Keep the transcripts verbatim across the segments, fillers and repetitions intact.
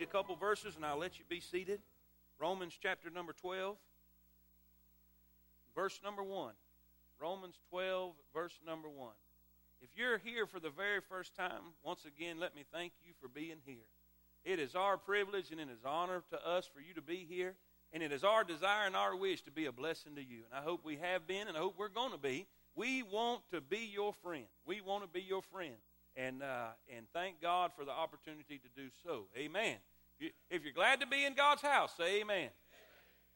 read a couple verses and I'll let you be seated. Romans chapter number twelve, verse number one. Romans twelve, verse number one. If you're here for the very first time, once again, let me thank you for being here. It is our privilege and it is an honor to us for you to be here. And it is our desire and our wish to be a blessing to you. And I hope we have been, and I hope we're going to be. We want to be your friend. We want to be your friend. And uh, and thank God for the opportunity to do so. Amen. If you're glad to be in God's house, say amen.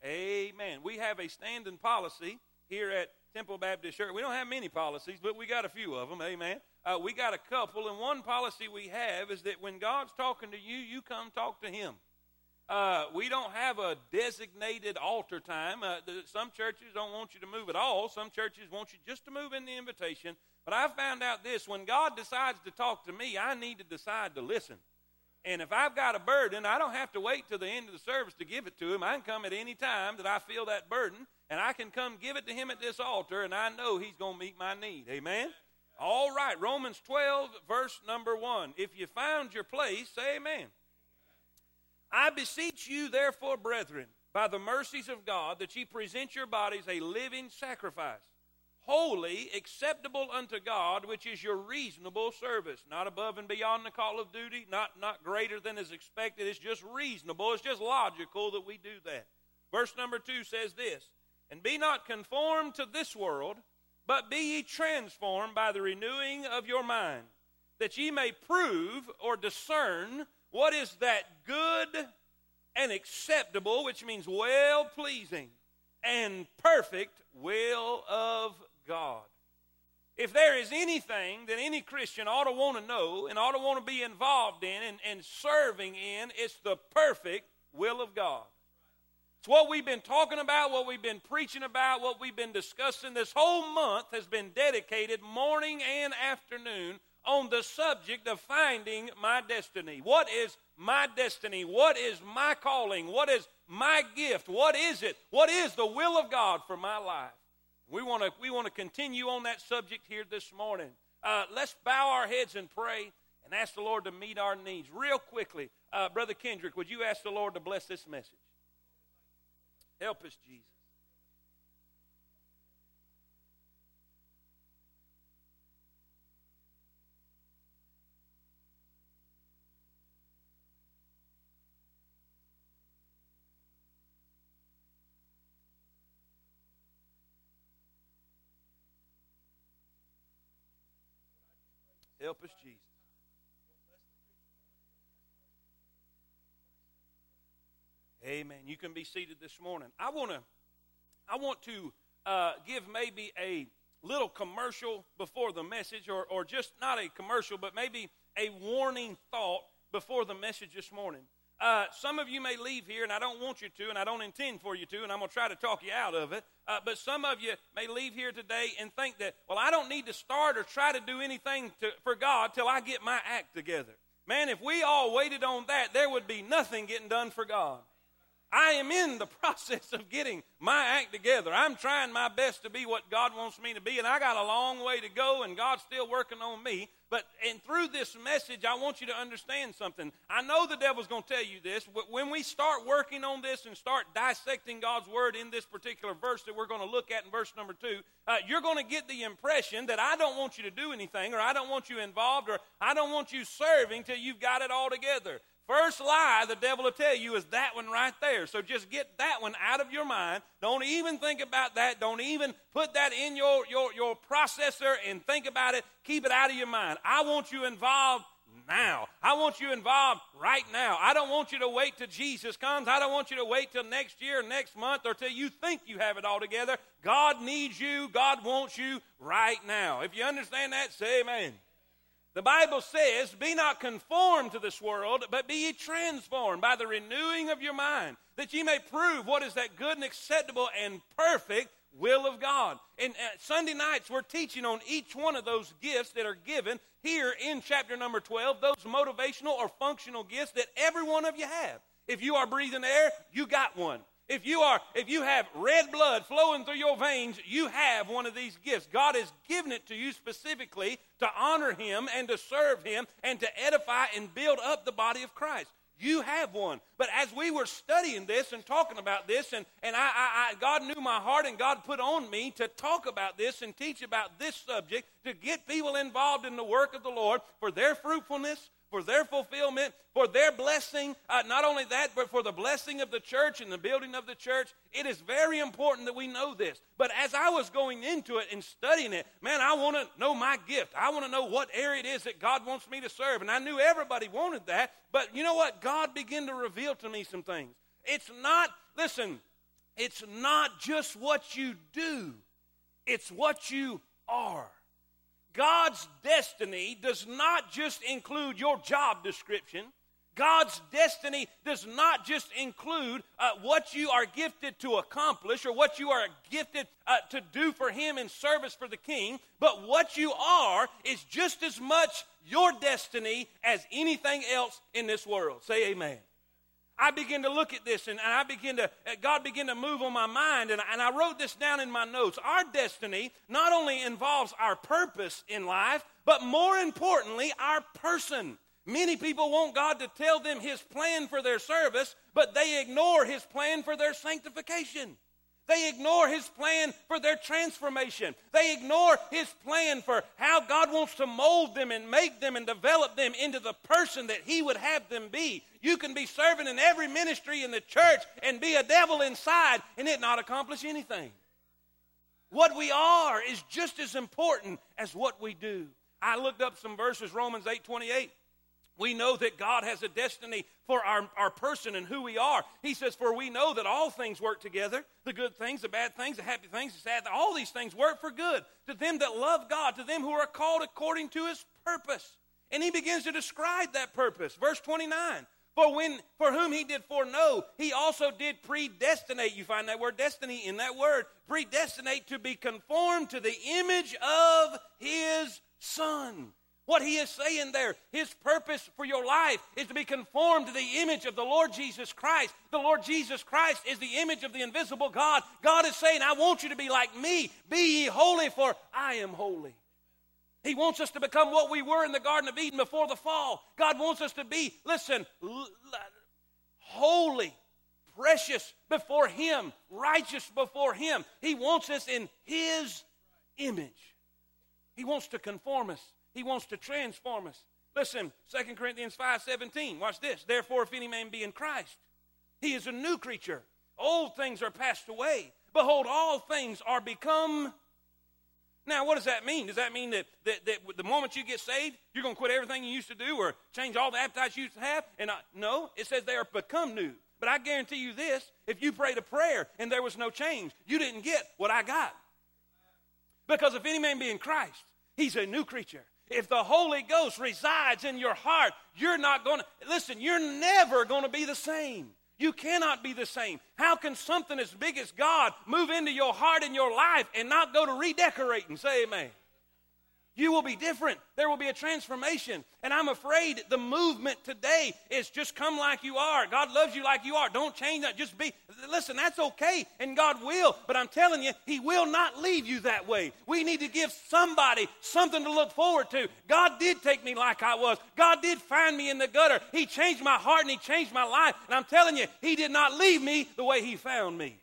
Amen. Amen. We have a standing policy here at Temple Baptist Church. We don't have many policies, but we got a few of them. Amen. Uh, we got a couple, and one policy we have is that when God's talking to you, you come talk to him. Uh, we don't have a designated altar time. Uh, the, some churches don't want you to move at all. Some churches want you just to move in the invitation. But I found out this, when God decides to talk to me, I need to decide to listen. And if I've got a burden, I don't have to wait till the end of the service to give it to him. I can come at any time that I feel that burden, and I can come give it to him at this altar, and I know he's going to meet my need. Amen? All right, Romans twelve, verse number one. If you found your place, say amen. I beseech you, therefore, brethren, by the mercies of God, that ye present your bodies a living sacrifice, holy, acceptable unto God, which is your reasonable service. Not above and beyond the call of duty, not, not greater than is expected. It's just reasonable. It's just logical that we do that. Verse number two says this, and be not conformed to this world, but be ye transformed by the renewing of your mind, that ye may prove or discern what is that good and acceptable, which means well-pleasing and perfect will of God. If there is anything that any Christian ought to want to know and ought to want to be involved in and, and serving in, it's the perfect will of God. It's what we've been talking about, what we've been preaching about, what we've been discussing. This whole month has been dedicated morning and afternoon on the subject of finding my destiny. What is my destiny? What is my calling? What is my gift? What is it? What is the will of God for my life? We want to we want to continue on that subject here this morning. Uh, let's bow our heads and pray and ask the Lord to meet our needs. Real quickly, uh, Brother Kendrick, would you ask the Lord to bless this message? Help us, Jesus. Help us, Jesus. Amen. You can be seated this morning. I want to, I want to uh, give maybe a little commercial before the message, or or just not a commercial, but maybe a warning thought before the message this morning. Uh, some of you may leave here, and I don't want you to, and I don't intend for you to, and I'm going to try to talk you out of it. Uh, but some of you may leave here today and think that, well, I don't need to start or try to do anything to, for God till I get my act together. Man, if we all waited on that, there would be nothing getting done for God. I am in the process of getting my act together. I'm trying my best to be what God wants me to be, and I got a long way to go, and God's still working on me. But and through this message, I want you to understand something. I know the devil's going to tell you this, but when we start working on this and start dissecting God's word in this particular verse that we're going to look at in verse number two, uh, you're going to get the impression that I don't want you to do anything, or I don't want you involved, or I don't want you serving till you've got it all together. First lie the devil will tell you is that one right there. So just get that one out of your mind. Don't even think about that. Don't even put that in your, your, your processor and think about it. Keep it out of your mind. I want you involved now. I want you involved right now. I don't want you to wait till Jesus comes. I don't want you to wait till next year, next month, or till you think you have it all together. God needs you. God wants you right now. If you understand that, say amen. The Bible says, be not conformed to this world, but be ye transformed by the renewing of your mind, that ye may prove what is that good and acceptable and perfect will of God. And uh, Sunday nights, we're teaching on each one of those gifts that are given here in chapter number twelve, those motivational or functional gifts that every one of you have. If you are breathing air, you got one. If you are, if you have red blood flowing through your veins, you have one of these gifts. God has given it to you specifically to honor him and to serve him and to edify and build up the body of Christ. You have one. But as we were studying this and talking about this, and, and I, I, I, God knew my heart and God put on me to talk about this and teach about this subject, to get people involved in the work of the Lord for their fruitfulness, for their fulfillment, for their blessing. Uh, not only that, but for the blessing of the church and the building of the church. It is very important that we know this. But as I was going into it and studying it, man, I want to know my gift. I want to know what area it is that God wants me to serve. And I knew everybody wanted that. But you know what? God began to reveal to me some things. It's not, listen, it's not just what you do. It's what you are. God's destiny does not just include your job description. God's destiny does not just include uh, what you are gifted to accomplish or what you are gifted uh, to do for Him in service for the King, but what you are is just as much your destiny as anything else in this world. Say amen. I begin to look at this, and I begin to, God began to move on my mind, and I, and I wrote this down in my notes. Our destiny not only involves our purpose in life, but more importantly, our person. Many people want God to tell them His plan for their service, but they ignore His plan for their sanctification. They ignore His plan for their transformation. They ignore His plan for how God wants to mold them and make them and develop them into the person that He would have them be. You can be serving in every ministry in the church and be a devil inside and it not accomplish anything. What we are is just as important as what we do. I looked up some verses, Romans eight twenty-eight. We know that God has a destiny for our, our person and who we are. He says, for we know that all things work together, the good things, the bad things, the happy things, the sad, all these things work for good to them that love God, to them who are called according to His purpose. And He begins to describe that purpose. Verse twenty-nine, for, when, for whom He did foreknow, He also did predestinate. You find that word destiny in that word. Predestinate to be conformed to the image of His Son. What He is saying there, His purpose for your life is to be conformed to the image of the Lord Jesus Christ. The Lord Jesus Christ is the image of the invisible God. God is saying, I want you to be like me. Be ye holy, for I am holy. He wants us to become what we were in the Garden of Eden before the fall. God wants us to be, listen, l- l- holy, precious before Him, righteous before Him. He wants us in His image. He wants to conform us. He wants to transform us. Listen, Second Corinthians five seventeen, watch this. Therefore, if any man be in Christ, he is a new creature. Old things are passed away. Behold, all things are become. Now, what does that mean? Does that mean that, that, that the moment you get saved, you're going to quit everything you used to do or change all the appetites you used to have? And I, no, it says they are become new. But I guarantee you this, if you prayed a prayer and there was no change, you didn't get what I got. Because if any man be in Christ, he's a new creature. If the Holy Ghost resides in your heart, you're not going to, listen, you're never going to be the same. You cannot be the same. How can something as big as God move into your heart and your life and not go to redecorate and say amen? You will be different. There will be a transformation. And I'm afraid the movement today is just come like you are. God loves you like you are. Don't change that. Just be. Listen, that's okay, and God will. But I'm telling you, He will not leave you that way. We need to give somebody something to look forward to. God did take me like I was. God did find me in the gutter. He changed my heart, and He changed my life. And I'm telling you, He did not leave me the way He found me.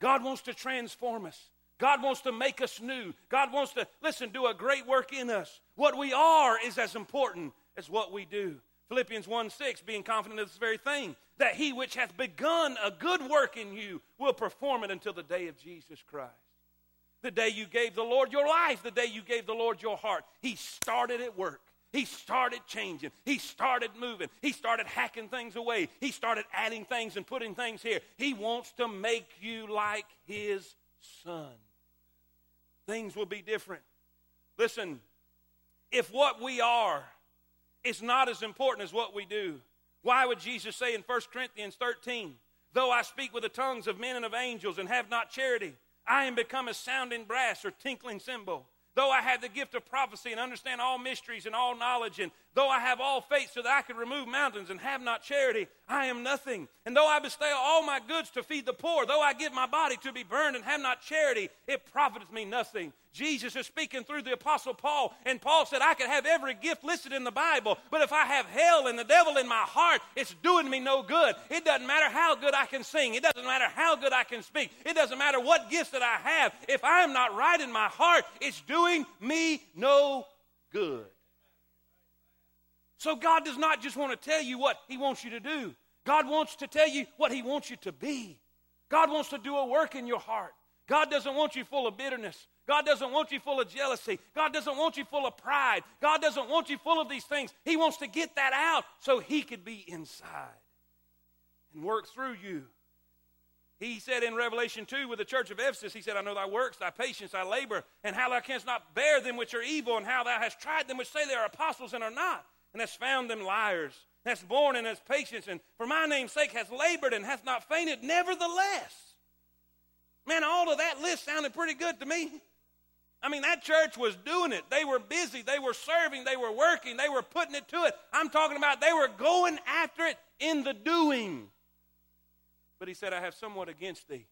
God wants to transform us. God wants to make us new. God wants to, listen, do a great work in us. What we are is as important as what we do. Philippians one six, being confident of this very thing, that He which hath begun a good work in you will perform it until the day of Jesus Christ. The day you gave the Lord your life, the day you gave the Lord your heart, He started at work. He started changing. He started moving. He started hacking things away. He started adding things and putting things here. He wants to make you like His Son. Things will be different. Listen, if what we are is not as important as what we do, why would Jesus say in First Corinthians thirteen, though I speak with the tongues of men and of angels and have not charity, I am become as sounding brass or tinkling cymbal. Though I have the gift of prophecy and understand all mysteries and all knowledge, and Though I have all faith so that I could remove mountains and have not charity, I am nothing. And though I bestow all my goods to feed the poor, though I give my body to be burned and have not charity, it profiteth me nothing. Jesus is speaking through the Apostle Paul, and Paul said, I could have every gift listed in the Bible, but if I have hell and the devil in my heart, it's doing me no good. It doesn't matter how good I can sing. It doesn't matter how good I can speak. It doesn't matter what gifts that I have. If I am not right in my heart, it's doing me no good. So God does not just want to tell you what he wants you to do. God wants to tell you what he wants you to be. God wants to do a work in your heart. God doesn't want you full of bitterness. God doesn't want you full of jealousy. God doesn't want you full of pride. God doesn't want you full of these things. He wants to get that out so he could be inside and work through you. He said in Revelation two with the church of Ephesus, he said, I know thy works, thy patience, thy labor, and how thou canst not bear them which are evil, and how thou hast tried them which say they are apostles and are not, and hast found them liars, and hast borne and has patience, and for my name's sake hast labored and hath not fainted, nevertheless. Man, all of that list sounded pretty good to me. I mean, that church was doing it. They were busy. They were serving. They were working. They were putting it to it. I'm talking about they were going after it in the doing. But he said, I have somewhat against thee,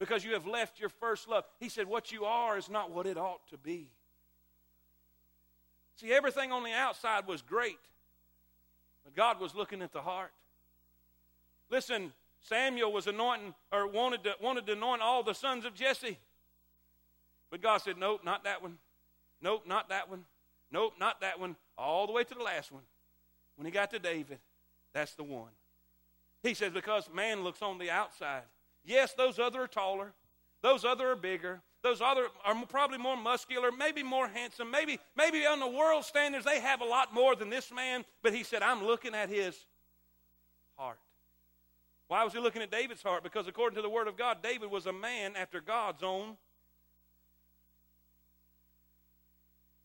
because you have left your first love. He said, what you are is not what it ought to be. See, everything on the outside was great, but God was looking at the heart. Listen, Samuel was anointing, or wanted to, wanted to anoint all the sons of Jesse. But God said, nope, not that one. Nope, not that one. Nope, not that one. All the way to the last one. When he got to David, that's the one. He says, because man looks on the outside. Yes, those other are taller. Those other are bigger. Those other are probably more muscular, maybe more handsome, maybe, maybe on the world standards they have a lot more than this man. But he said, I'm looking at his heart. Why was he looking at David's heart? Because according to the Word of God, David was a man after God's own.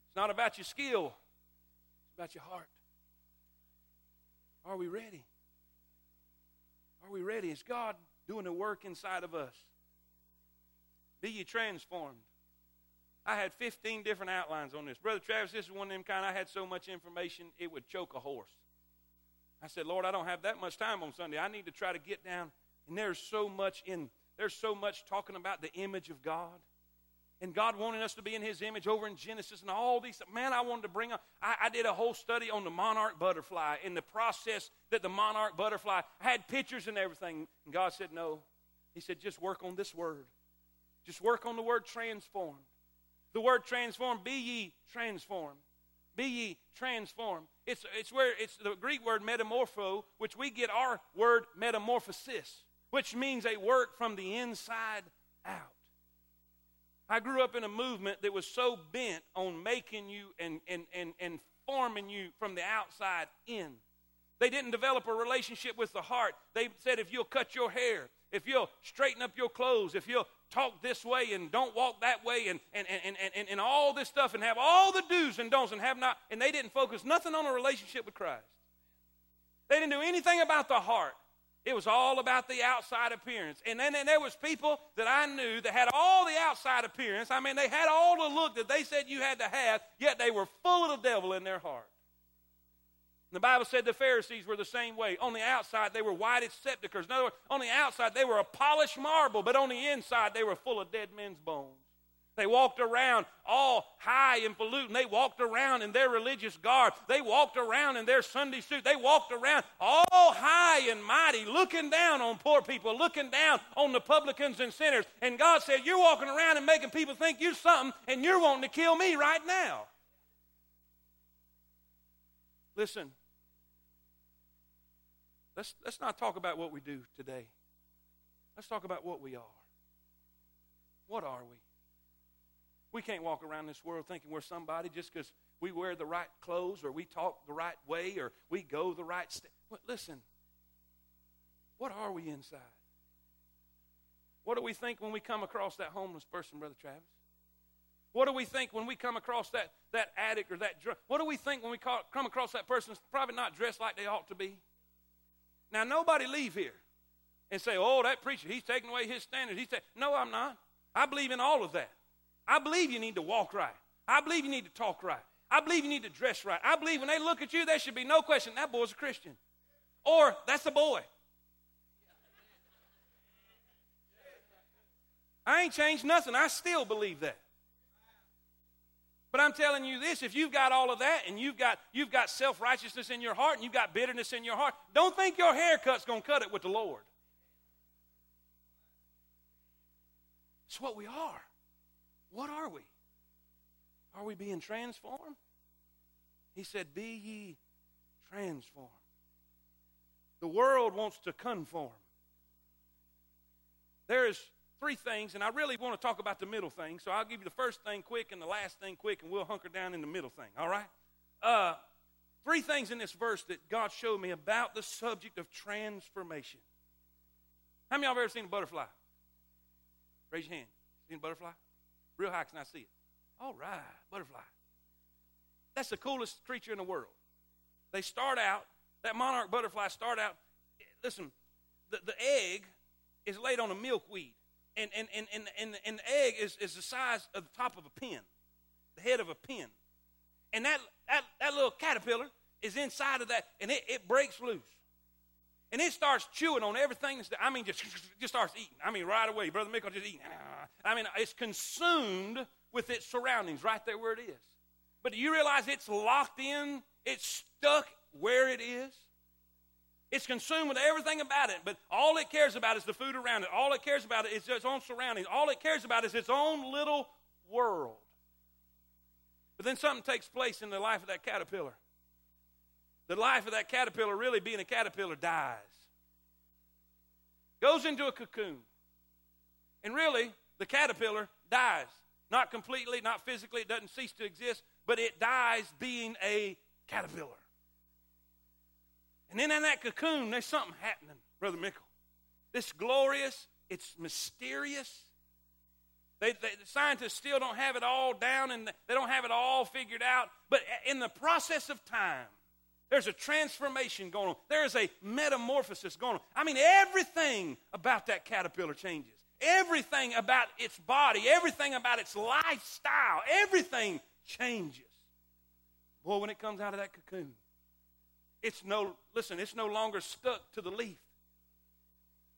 It's not about your skill. It's about your heart. Are we ready? Are we ready? Is God doing a work inside of us? Be ye transformed. I had fifteen different outlines on this. Brother Travis, this is one of them kind. I had so much information, it would choke a horse. I said, Lord, I don't have that much time on Sunday. I need to try to get down. And there's so much in, there's so much talking about the image of God. And God wanted us to be in his image over in Genesis and all these. Man, I wanted to bring up. I, I did a whole study on the monarch butterfly and the process that the monarch butterfly I had pictures and everything. And God said, no. He said, just work on this word. Just work on the word transformed. The word transformed, be ye transformed. Be ye transformed. It's, it's where it's the Greek word metamorpho, which we get our word metamorphosis, which means a work from the inside out. I grew up in a movement that was so bent on making you and, and, and, and forming you from the outside in. They didn't develop a relationship with the heart. They said, if you'll cut your hair, if you'll straighten up your clothes, if you'll talk this way and don't walk that way and, and, and, and, and, and all this stuff and have all the do's and don'ts and have not, and they didn't focus nothing on a relationship with Christ. They didn't do anything about the heart. It was all about the outside appearance. And then and there was people that I knew that had all the outside appearance. I mean, they had all the look that they said you had to have, yet they were full of the devil in their heart. And the Bible said the Pharisees were the same way. On the outside, they were whited sepulchres. In other words, on the outside, they were a polished marble, but on the inside, they were full of dead men's bones. They walked around all high and polluting. They walked around in their religious garb. They walked around in their Sunday suit. They walked around all high and mighty, looking down on poor people, looking down on the publicans and sinners. And God said, you're walking around and making people think you're something, and you're wanting to kill me right now. Listen, let's, let's not talk about what we do today. Let's talk about what we are. What are we? We can't walk around this world thinking we're somebody just because we wear the right clothes or we talk the right way or we go the right step. Listen, what are we inside? What do we think when we come across that homeless person, Brother Travis? What do we think when we come across that, that addict or that drunk? What do we think when we call, come across that person that's probably not dressed like they ought to be? Now, nobody leave here and say, oh, that preacher, he's taking away his standards. He's ta-. No, I'm not. I believe in all of that. I believe you need to walk right. I believe you need to talk right. I believe you need to dress right. I believe when they look at you, there should be no question, that boy's a Christian. Or, that's a boy. I ain't changed nothing. I still believe that. But I'm telling you this, if you've got all of that and you've got, you've got self-righteousness in your heart and you've got bitterness in your heart, don't think your haircut's going to cut it with the Lord. It's what we are. What are we? Are we being transformed? He said, be ye transformed. The world wants to conform. There is three things, and I really want to talk about the middle thing, so I'll give you the first thing quick and the last thing quick, and we'll hunker down in the middle thing, all right? Uh, three things in this verse that God showed me about the subject of transformation. How many of y'all have ever seen a butterfly? Raise your hand. Seen a butterfly? Real high, can I see it? All right, butterfly. That's the coolest creature in the world. They start out, that monarch butterfly start out, listen, the, the egg is laid on a milkweed. And, and, and, and, and, and the egg is, is the size of the top of a pin, the head of a pin. And that, that, that little caterpillar is inside of that, and it, it breaks loose. And it starts chewing on everything. That's, I mean, just, just starts eating. I mean, right away. Brother Mickle just eating. I mean, it's consumed with its surroundings right there where it is. But do you realize it's locked in? It's stuck where it is? It's consumed with everything about it, but all it cares about is the food around it. All it cares about is its own surroundings. All it cares about is its own little world. But then something takes place in the life of that caterpillar. The life of that caterpillar, really being a caterpillar, dies. Goes into a cocoon. And really, the caterpillar dies. Not completely, not physically, it doesn't cease to exist, but it dies being a caterpillar. And then in that cocoon, there's something happening, Brother Mickle. It's glorious. It's mysterious. They, they, the scientists still don't have it all down, and they don't have it all figured out. But in the process of time, there's a transformation going on. There is a metamorphosis going on. I mean, everything about that caterpillar changes. Everything about its body, everything about its lifestyle, everything changes. Boy, when it comes out of that cocoon, It's no, listen, it's no longer stuck to the leaf.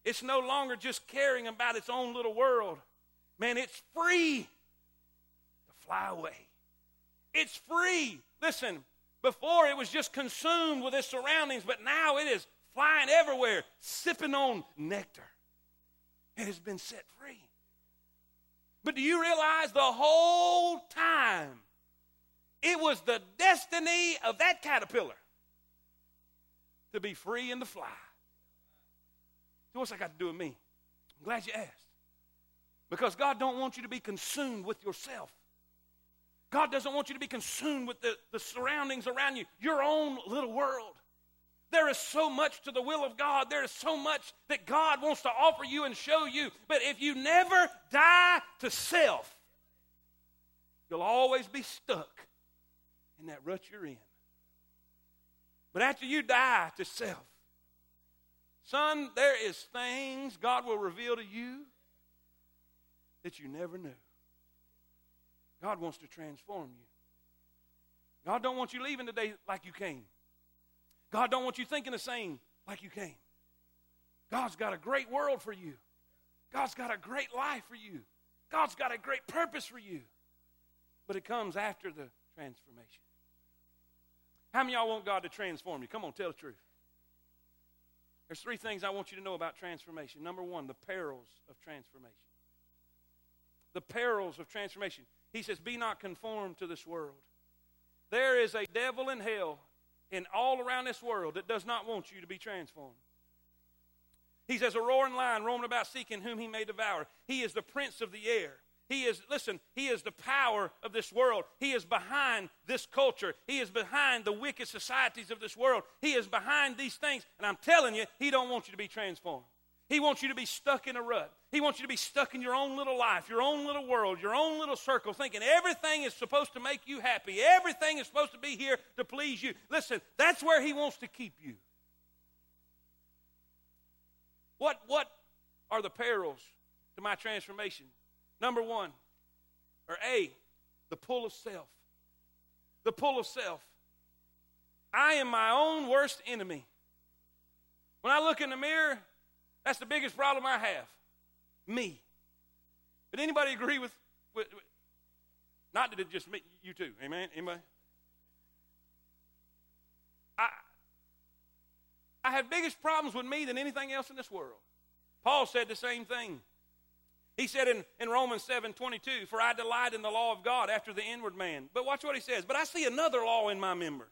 It's no longer just caring about its own little world. Man, it's free to fly away. It's free. Listen, before it was just consumed with its surroundings, but now it is flying everywhere, sipping on nectar. It has been set free. But do you realize the whole time it was the destiny of that caterpillar to be free in the fly? So what's that got to do with me? I'm glad you asked. Because God don't want you to be consumed with yourself. God doesn't want you to be consumed with the, the surroundings around you, your own little world. There is so much to the will of God. There is so much that God wants to offer you and show you. But if you never die to self, you'll always be stuck in that rut you're in. But after you die to self, son, there is things God will reveal to you that you never knew. God wants to transform you. God don't want you leaving today like you came. God don't want you thinking the same like you came. God's got a great world for you. God's got a great life for you. God's got a great purpose for you. But it comes after the transformation. How many of y'all want God to transform you? Come on, tell the truth. There's three things I want you to know about transformation. Number one, the perils of transformation. The perils of transformation. He says, be not conformed to this world. There is a devil in hell and all around this world that does not want you to be transformed. He says, a roaring lion roaming about seeking whom he may devour. He is the prince of the air. He is, listen, he is the power of this world. He is behind this culture. He is behind the wicked societies of this world. He is behind these things. And I'm telling you, he don't want you to be transformed. He wants you to be stuck in a rut. He wants you to be stuck in your own little life, your own little world, your own little circle, thinking everything is supposed to make you happy. Everything is supposed to be here to please you. Listen, that's where he wants to keep you. What, what are the perils to my transformation? Number one, or A, the pull of self. the pull of self. I am my own worst enemy. When I look in the mirror, that's the biggest problem I have, me. Did anybody agree with, with, with not that it just me, you too, amen, anybody? I, I have biggest problems with me than anything else in this world. Paul said the same thing. He said in, in Romans seven twenty-two, for I delight in the law of God after the inward man. But watch what he says. But I see another law in my members,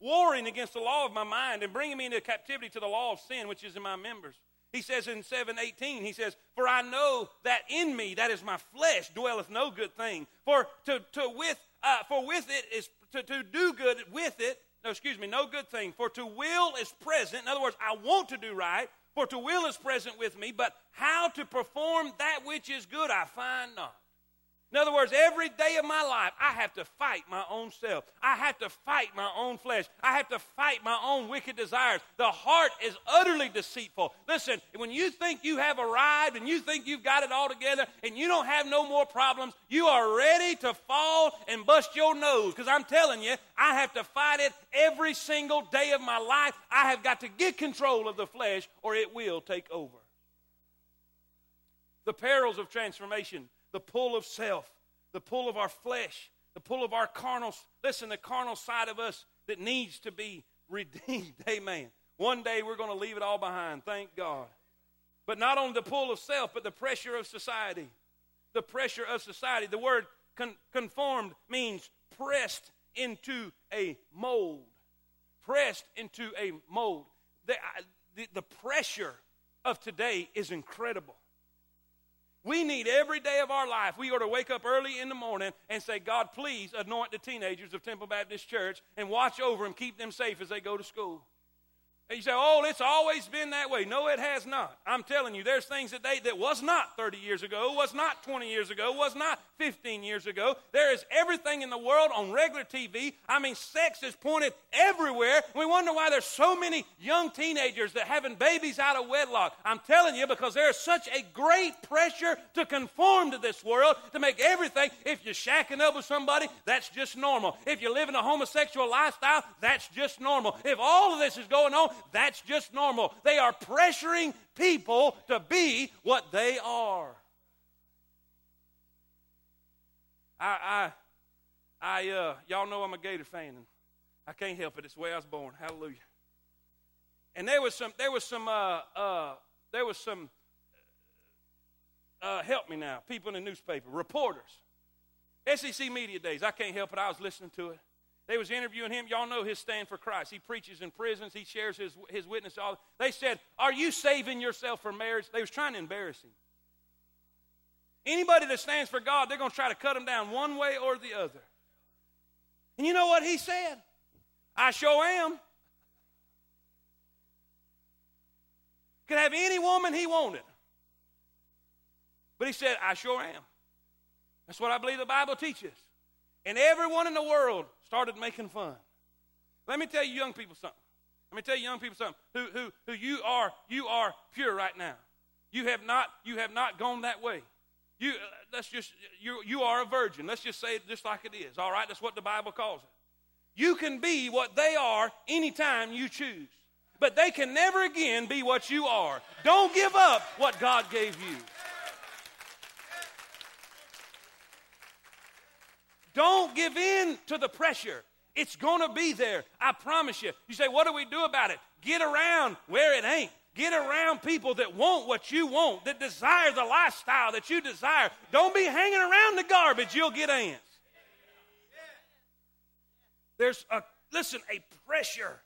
warring against the law of my mind and bringing me into captivity to the law of sin which is in my members. He says in seven eighteen, he says, for I know that in me, that is my flesh, dwelleth no good thing. For to, to with uh, for with it is to, to do good with it, no, excuse me, no good thing. For to will is present. In other words, I want to do right. For to will is present with me, but how to perform that which is good I find not. In other words, every day of my life, I have to fight my own self. I have to fight my own flesh. I have to fight my own wicked desires. The heart is utterly deceitful. Listen, when you think you have arrived and you think you've got it all together and you don't have no more problems, you are ready to fall and bust your nose, because I'm telling you, I have to fight it every single day of my life. I have got to get control of the flesh or it will take over. The perils of transformation. The pull of self, the pull of our flesh, the pull of our carnal, listen, the carnal side of us that needs to be redeemed. Amen. One day we're going to leave it all behind, thank God. But not only the pull of self, but the pressure of society. The pressure of society. The word con- conformed means pressed into a mold. Pressed into a mold. The, the, the pressure of today is incredible. We need every day of our life, we ought to wake up early in the morning and say, God, please anoint the teenagers of Temple Baptist Church and watch over them, keep them safe as they go to school. And you say, oh, it's always been that way. No, it has not. I'm telling you, there's things today that was not thirty years ago, was not twenty years ago, was not fifteen years ago. There is everything in the world on regular T V. I mean, sex is pointed everywhere. We wonder why there's so many young teenagers that having babies out of wedlock. I'm telling you, because there's such a great pressure to conform to this world, to make everything. If you're shacking up with somebody, that's just normal. If you're living a homosexual lifestyle, that's just normal. If all of this is going on, that's just normal. They are pressuring people to be what they are. I, I, I, uh, y'all know I'm a Gator fan. And I can't help it. It's the way I was born. Hallelujah. And there was some, there was some, uh, uh, there was some. Uh, help me now. People in the newspaper, reporters, S E C Media Days. I can't help it. I was listening to it. They was interviewing him. Y'all know his stand for Christ. He preaches in prisons. He shares his, his witness. All they said, are you saving yourself for marriage? They was trying to embarrass him. Anybody that stands for God, they're going to try to cut him down one way or the other. And you know what he said? I sure am. Could have any woman he wanted. But he said, I sure am. That's what I believe the Bible teaches. And everyone in the world started making fun. Let me tell you young people something. Let me tell you young people something. Who, who, who you are, you are pure right now. You have not, you have not gone that way. You, let's just, you, you are a virgin. Let's just say it just like it is, all right? That's what the Bible calls it. You can be what they are anytime you choose, but they can never again be what you are. Don't give up what God gave you. Don't give in to the pressure. It's going to be there. I promise you. You say, what do we do about it? Get around where it ain't. Get around people that want what you want, that desire the lifestyle that you desire. Don't be hanging around the garbage. You'll get ants. There's a, listen, a pressure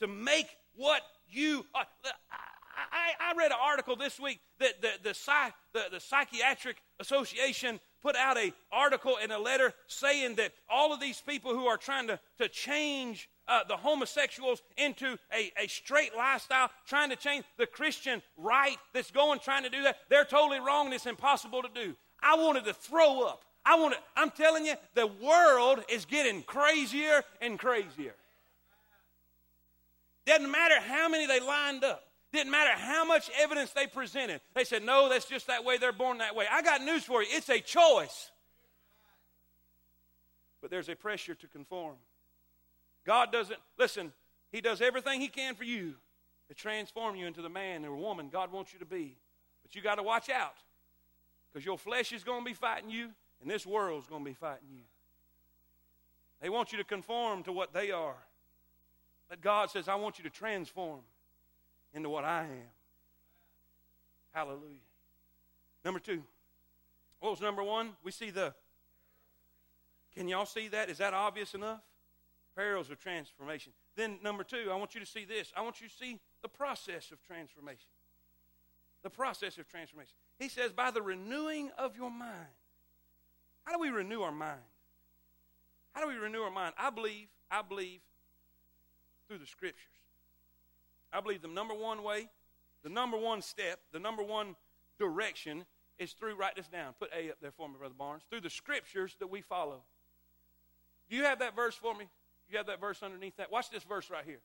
to make what you are. I, I, I read an article this week that the, the, the, the, the Psychiatric Association put out an article and a letter saying that all of these people who are trying to, to change uh, the homosexuals into a, a straight lifestyle, trying to change the Christian right that's going, trying to do that, they're totally wrong and it's impossible to do. I wanted to throw up. I wanted, I'm telling you, the world is getting crazier and crazier. Doesn't matter how many they lined up. Didn't matter how much evidence they presented. They said, no, that's just that way. They're born that way. I got news for you. It's a choice. But there's a pressure to conform. God doesn't, listen, he does everything he can for you to transform you into the man or woman God wants you to be. But you got to watch out, because your flesh is going to be fighting you, and this world's going to be fighting you. They want you to conform to what they are. But God says, I want you to transform into what I am. Hallelujah. Number two. What was number one? We see the, can y'all see that? Is that obvious enough? Perils of transformation. Then number two, I want you to see this. I want you to see the process of transformation. The process of transformation. He says, by the renewing of your mind. How do we renew our mind? How do we renew our mind? I believe, I believe through the Scriptures. I believe the number one way, the number one step, the number one direction is through, write this down. Put A up there for me, Brother Barnes. Through the Scriptures that we follow. Do you have that verse for me? You have that verse underneath that? Watch this verse right here.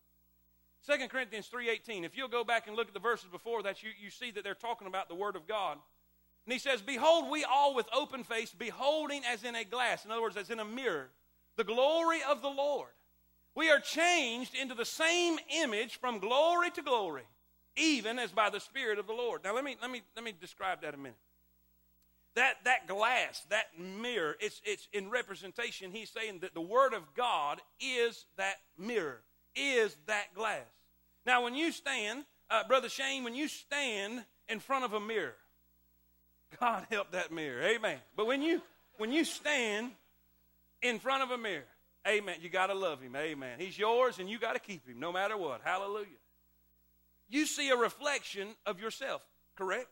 Second Corinthians three eighteen. If you'll go back and look at the verses before that, you, you see that they're talking about the Word of God. And he says, behold, we all with open face, beholding as in a glass. In other words, as in a mirror, the glory of the Lord. We are changed into the same image from glory to glory, even as by the Spirit of the Lord. Now, let me, let me, let me describe that a minute. That, that glass, that mirror, it's, it's in representation. He's saying that the Word of God is that mirror, is that glass. Now, when you stand, uh, Brother Shane, when you stand in front of a mirror, God help that mirror, amen. But when you, when you stand in front of a mirror, amen, you got to love him, amen. He's yours and you got to keep him no matter what, hallelujah. You see a reflection of yourself, correct?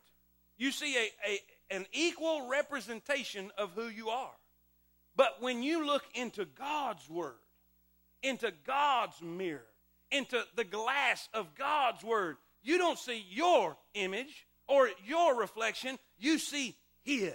You see a... a an equal representation of who you are. But when you look into God's Word, into God's mirror, into the glass of God's Word, you don't see your image or your reflection, you see His.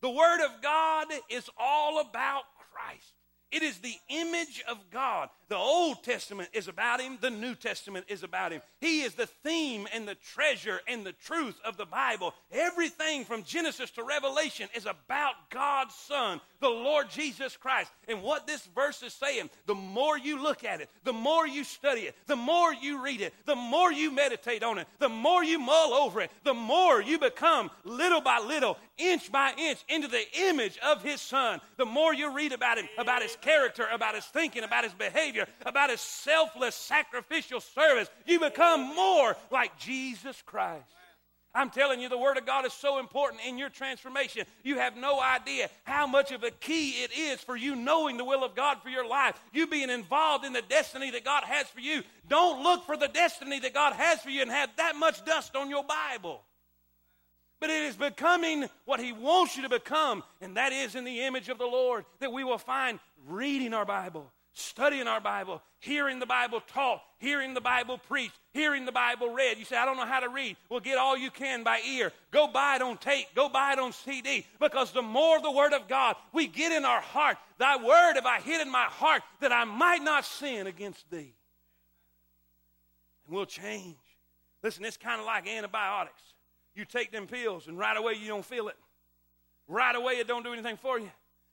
The Word of God is all about Christ. It is the image of God. The Old Testament is about Him. The New Testament is about Him. He is the theme and the treasure and the truth of the Bible. Everything from Genesis to Revelation is about God's Son, the Lord Jesus Christ. And what this verse is saying, the more you look at it, the more you study it, the more you read it, the more you meditate on it, the more you mull over it, the more you become little by little, inch by inch into the image of His Son. The more you read about Him, about His character, about His thinking, about His behavior, about His selfless, sacrificial service, you become more like Jesus Christ. I'm telling you, the Word of God is so important in your transformation. You have no idea how much of a key it is for you knowing the will of God for your life, you being involved in the destiny that God has for you. Don't look for the destiny that God has for you and have that much dust on your Bible. But it is becoming what He wants you to become, and that is in the image of the Lord that we will find reading our Bible, studying our Bible, hearing the Bible taught, hearing the Bible preached, hearing the Bible read. You say, I don't know how to read. Well, get all you can by ear. Go buy it on tape. Go buy it on C D. Because the more the Word of God we get in our heart, Thy Word have I hid in my heart that I might not sin against Thee. And we'll change. Listen, it's kind of like antibiotics. You take them pills, and right away you don't feel it. Right away it don't do anything for you.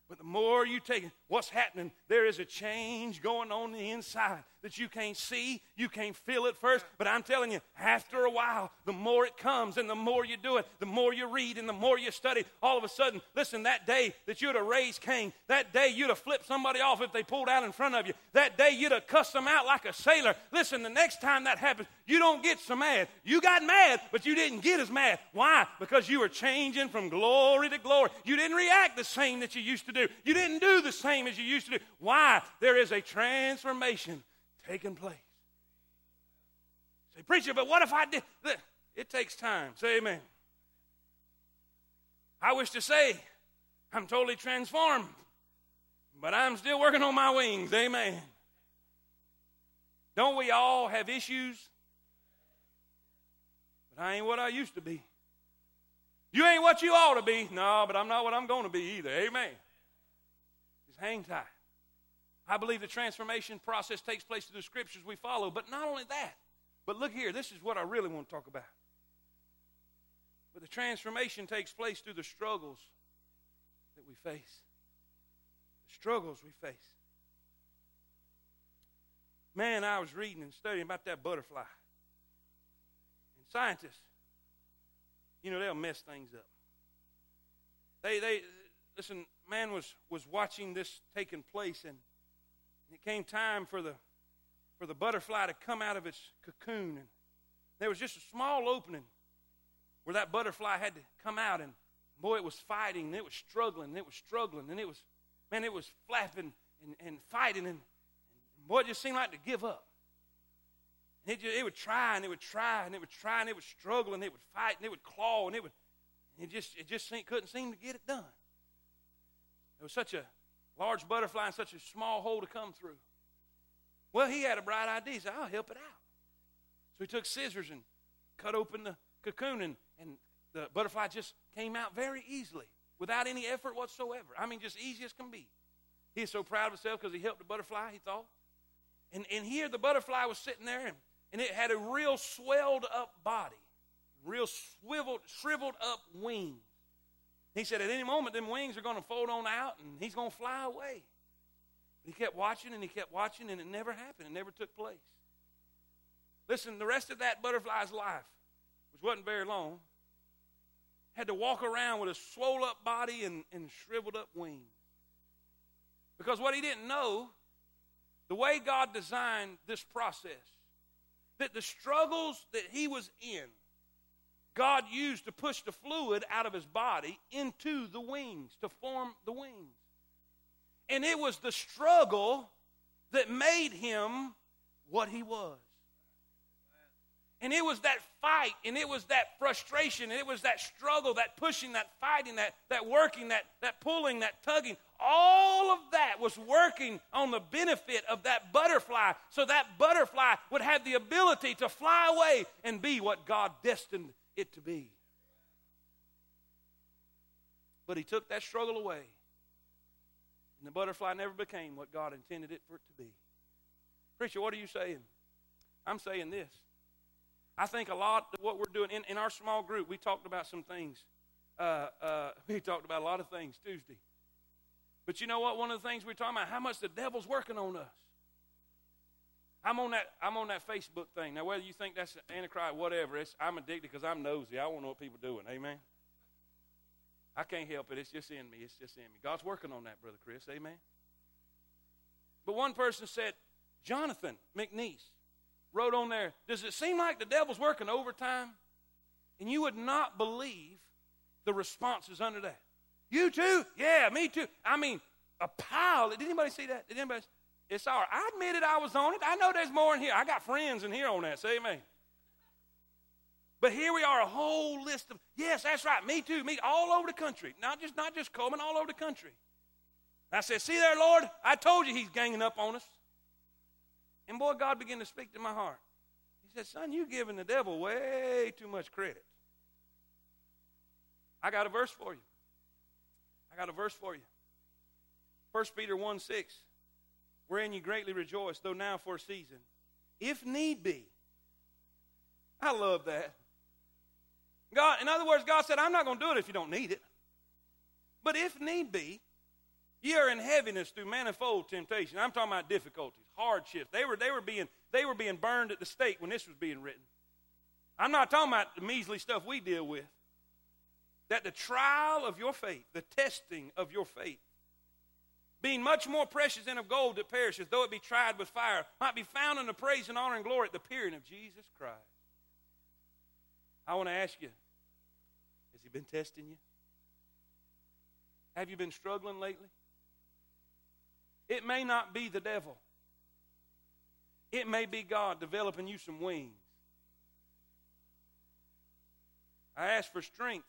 But the more you take it, what's happening? There is a change going on the inside that you can't see, you can't feel it first. But I'm telling you, after a while, the more it comes and the more you do it, the more you read and the more you study, all of a sudden, listen, that day that you'd have raised Cain, that day you'd have flipped somebody off if they pulled out in front of you, that day you'd have cussed them out like a sailor. Listen, the next time that happens, you don't get so mad. You got mad, but you didn't get as mad. Why? Because you were changing from glory to glory. You didn't react the same that you used to do. You didn't do the same as you used to do. Why? There is a transformation taking place. Say, preacher, but what if I did? It takes time. Say amen. I wish to say I'm totally transformed, but I'm still working on my wings. Amen. Don't we all have issues? But I ain't what I used to be. You ain't what you ought to be. No, but I'm not what I'm going to be either. Amen. Just hang tight. I believe the transformation process takes place through the Scriptures we follow. But not only that, but look here, this is what I really want to talk about. But the transformation takes place through the struggles that we face. The struggles we face. Man, I was reading and studying about that butterfly. And scientists, you know, they'll mess things up. They, they, listen, man was, was watching this taking place, and it came time for the, for the butterfly to come out of its cocoon. And there was just a small opening where that butterfly had to come out, and boy, it was fighting, and it was struggling, and it was struggling, and it was, man, it was flapping and, and fighting, and, and boy, it just seemed like to give up. And it, just, it would try, and it would try, and it would try, and it would struggle, and it would fight, and it would claw, and it would, and it just, it just seemed, couldn't seem to get it done. There was such a large butterfly and such a small hole to come through. Well, he had a bright idea. He said, I'll help it out. So he took scissors and cut open the cocoon, and, and the butterfly just came out very easily without any effort whatsoever. I mean, just easy as can be. He is so proud of himself because he helped the butterfly, he thought. And, and here the butterfly was sitting there, and, and it had a real swelled up body, real swiveled, shriveled up wings. He said, at any moment, them wings are going to fold on out, and he's going to fly away. But he kept watching, and he kept watching, and it never happened. It never took place. Listen, the rest of that butterfly's life, which wasn't very long, had to walk around with a swole-up body and, and shriveled-up wings. Because what he didn't know, the way God designed this process, that the struggles that he was in, God used to push the fluid out of his body into the wings, to form the wings. And it was the struggle that made him what he was. And it was that fight, and it was that frustration, and it was that struggle, that pushing, that fighting, that, that working, that, that pulling, that tugging. All of that was working on the benefit of that butterfly, so that butterfly would have the ability to fly away and be what God destined it to be. But he took that struggle away, and the butterfly never became what God intended it for it to be. Preacher, what are you saying? I'm saying this. I think a lot of what we're doing, in, in our small group, we talked about some things. Uh, uh, we talked about a lot of things Tuesday. But you know what? One of the things we're talking about, how much the devil's working on us. I'm on that, I'm on that Facebook thing. Now, whether you think that's an antichrist, whatever, it's, I'm addicted because I'm nosy. I want to know what people are doing. Amen? I can't help it. It's just in me. It's just in me. God's working on that, Brother Chris. Amen? But one person said, Jonathan McNeese wrote on there, does it seem like the devil's working overtime? And you would not believe the responses under that. You too? Yeah, me too. I mean, a pile. Did anybody see that? Did anybody? It's all right. I admitted I was on it. I know there's more in here. I got friends in here on that. Say amen. But here we are, a whole list of, yes, that's right, me too, me, all over the country. Not just, not just Coleman, all over the country. And I said, see there, Lord, I told you he's ganging up on us. And boy, God began to speak to my heart. He said, son, you're giving the devil way too much credit. I got a verse for you. I got a verse for you. First Peter one six, wherein you greatly rejoice, though now for a season, if need be. I love that. God, in other words, God said, I'm not going to do it if you don't need it. But if need be, ye are in heaviness through manifold temptation. I'm talking about difficulties, hardships. They were, they were being, they were being burned at the stake when this was being written. I'm not talking about the measly stuff we deal with. That the trial of your faith, the testing of your faith, being much more precious than of gold that perishes, though it be tried with fire, might be found in the praise and honor and glory at the appearing of Jesus Christ. I want to ask you, has he been testing you? Have you been struggling lately? It may not be the devil. It may be God developing you some wings. I asked for strength,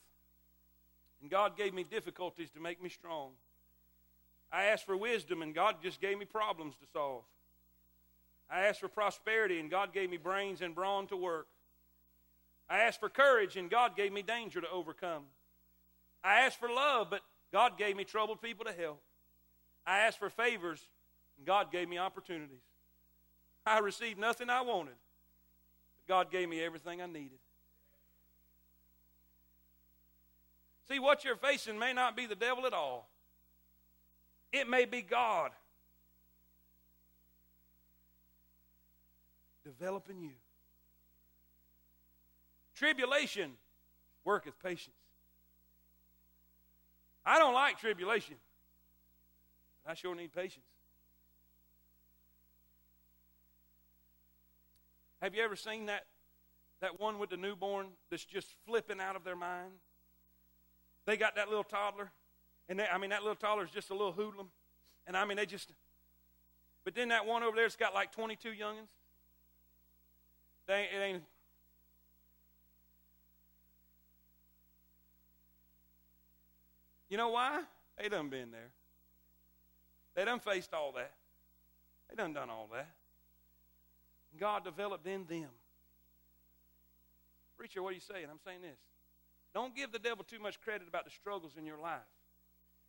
and God gave me difficulties to make me strong. I asked for wisdom, and God just gave me problems to solve. I asked for prosperity, and God gave me brains and brawn to work. I asked for courage, and God gave me danger to overcome. I asked for love, but God gave me troubled people to help. I asked for favors, and God gave me opportunities. I received nothing I wanted, but God gave me everything I needed. See, what you're facing may not be the devil at all. It may be God. developing you. Tribulation worketh patience. I don't like tribulation. I sure need patience. Have you ever seen that, that one with the newborn that's just flipping out of their mind? They got that little toddler. And they, I mean, that little toddler is just a little hoodlum. And I mean, they just... But then that one over there's got like twenty-two youngins. They ain't, it ain't... You know why? They done been there. They done faced all that. They done done all that. And God developed in them. Preacher, what are you saying? I'm saying this. Don't give the devil too much credit about the struggles in your life.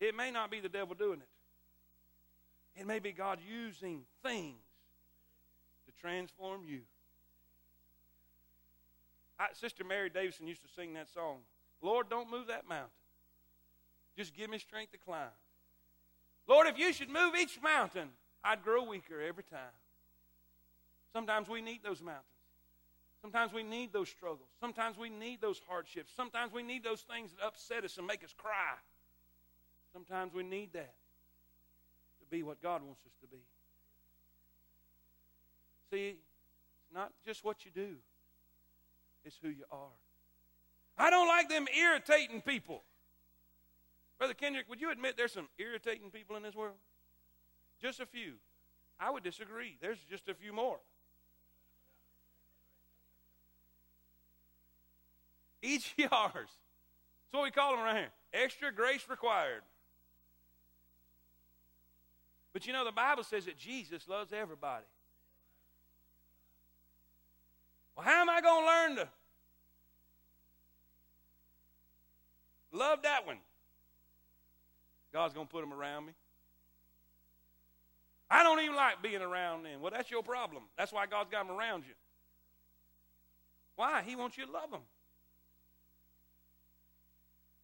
It may not be the devil doing it. It may be God using things to transform you. I, Sister Mary Davidson used to sing that song, Lord, don't move that mountain. Just give me strength to climb. Lord, if you should move each mountain, I'd grow weaker every time. Sometimes we need those mountains. Sometimes we need those struggles. Sometimes we need those hardships. Sometimes we need those things that upset us and make us cry. Sometimes we need that to be what God wants us to be. See, it's not just what you do. It's who you are. I don't like them irritating people. Brother Kendrick, would you admit there's some irritating people in this world? Just a few. I would disagree. There's just a few more. E G Rs. That's what we call them right here. Extra grace required. But you know, the Bible says that Jesus loves everybody. Well, how am I going to learn to love that one? God's going to put them around me. I don't even like being around them. Well, that's your problem. That's why God's got them around you. Why? He wants you to love them.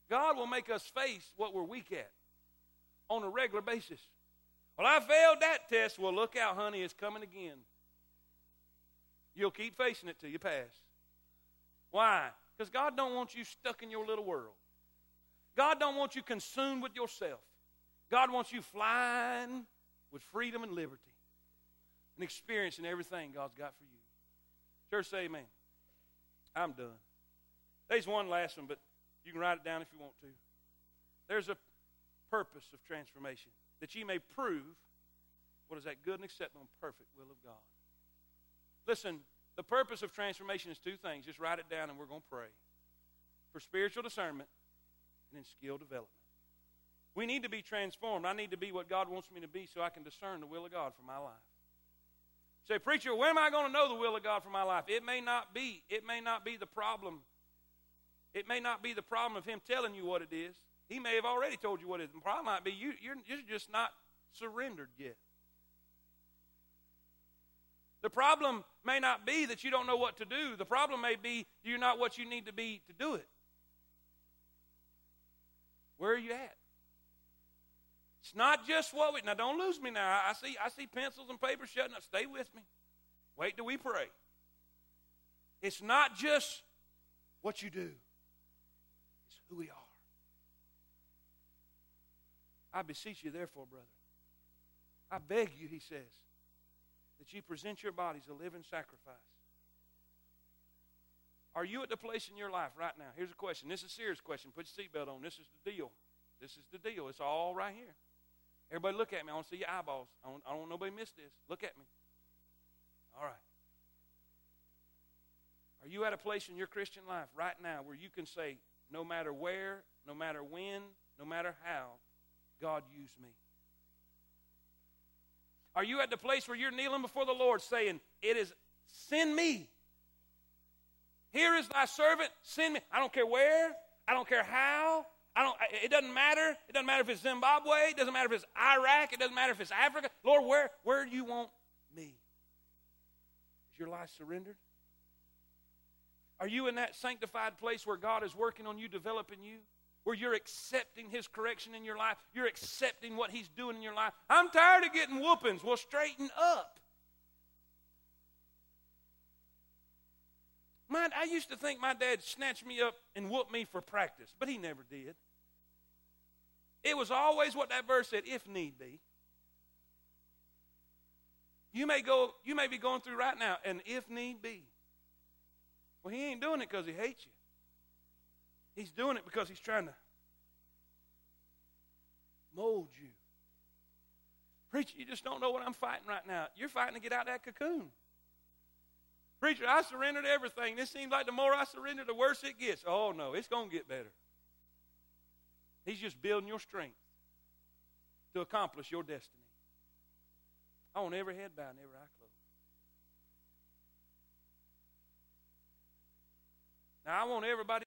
God will make us face what we're weak at on a regular basis. Well, I failed that test. Well, look out, honey, it's coming again. You'll keep facing it till you pass. Why? Because God don't want you stuck in your little world. God don't want you consumed with yourself. God wants you flying with freedom and liberty and experiencing everything God's got for you. Church, say amen. I'm done. There's one last one, but you can write it down if you want to. There's a purpose of transformation, that ye may prove what is that good and acceptable and perfect will of God. Listen, the purpose of transformation is two things. Just write it down and we're going to pray. For spiritual discernment and in skill development. We need to be transformed. I need to be what God wants me to be so I can discern the will of God for my life. Say, preacher, when am I going to know the will of God for my life? It may not be. It may not be the problem. It may not be the problem of him telling you what it is. He may have already told you what it is. The problem might be you, you're, you're just not surrendered yet. The problem may not be that you don't know what to do. The problem may be you're not what you need to be to do it. Where are you at? It's not just what we... Now, don't lose me now. I see, I see pencils and paper shutting up. Stay with me. Wait till we pray. It's not just what you do. It's who we are. I beseech you, therefore, brother, I beg you, he says, that you present your bodies a living sacrifice. Are you at the place in your life right now? Here's a question. This is a serious question. Put your seatbelt on. This is the deal. This is the deal. It's all right here. Everybody look at me. I want to see your eyeballs. I don't, I don't want nobody to miss this. Look at me. All right. Are you at a place in your Christian life right now where you can say, no matter where, no matter when, no matter how, God used me? Are you at the place where you're kneeling before the Lord saying, it is, send me. Here is thy servant, send me. I don't care where. I don't care how. I don't. It doesn't matter. It doesn't matter if it's Zimbabwe. It doesn't matter if it's Iraq. It doesn't matter if it's Africa. Lord, where, where do you want me? Is your life surrendered? Are you in that sanctified place where God is working on you, developing you? Where you're accepting his correction in your life? You're accepting what he's doing in your life? I'm tired of getting whoopings. Well, straighten up. Mind, I used to think my dad snatched me up and whooped me for practice, but he never did. It was always what that verse said, if need be. You may go, you may be going through right now, and if need be. Well, he ain't doing it because he hates you. He's doing it because he's trying to mold you. Preacher, you just don't know what I'm fighting right now. You're fighting to get out of that cocoon. Preacher, I surrendered everything. This seems like the more I surrender, the worse it gets. Oh, no, it's going to get better. He's just building your strength to accomplish your destiny. I want every head bowed and every eye closed. Now, I want everybody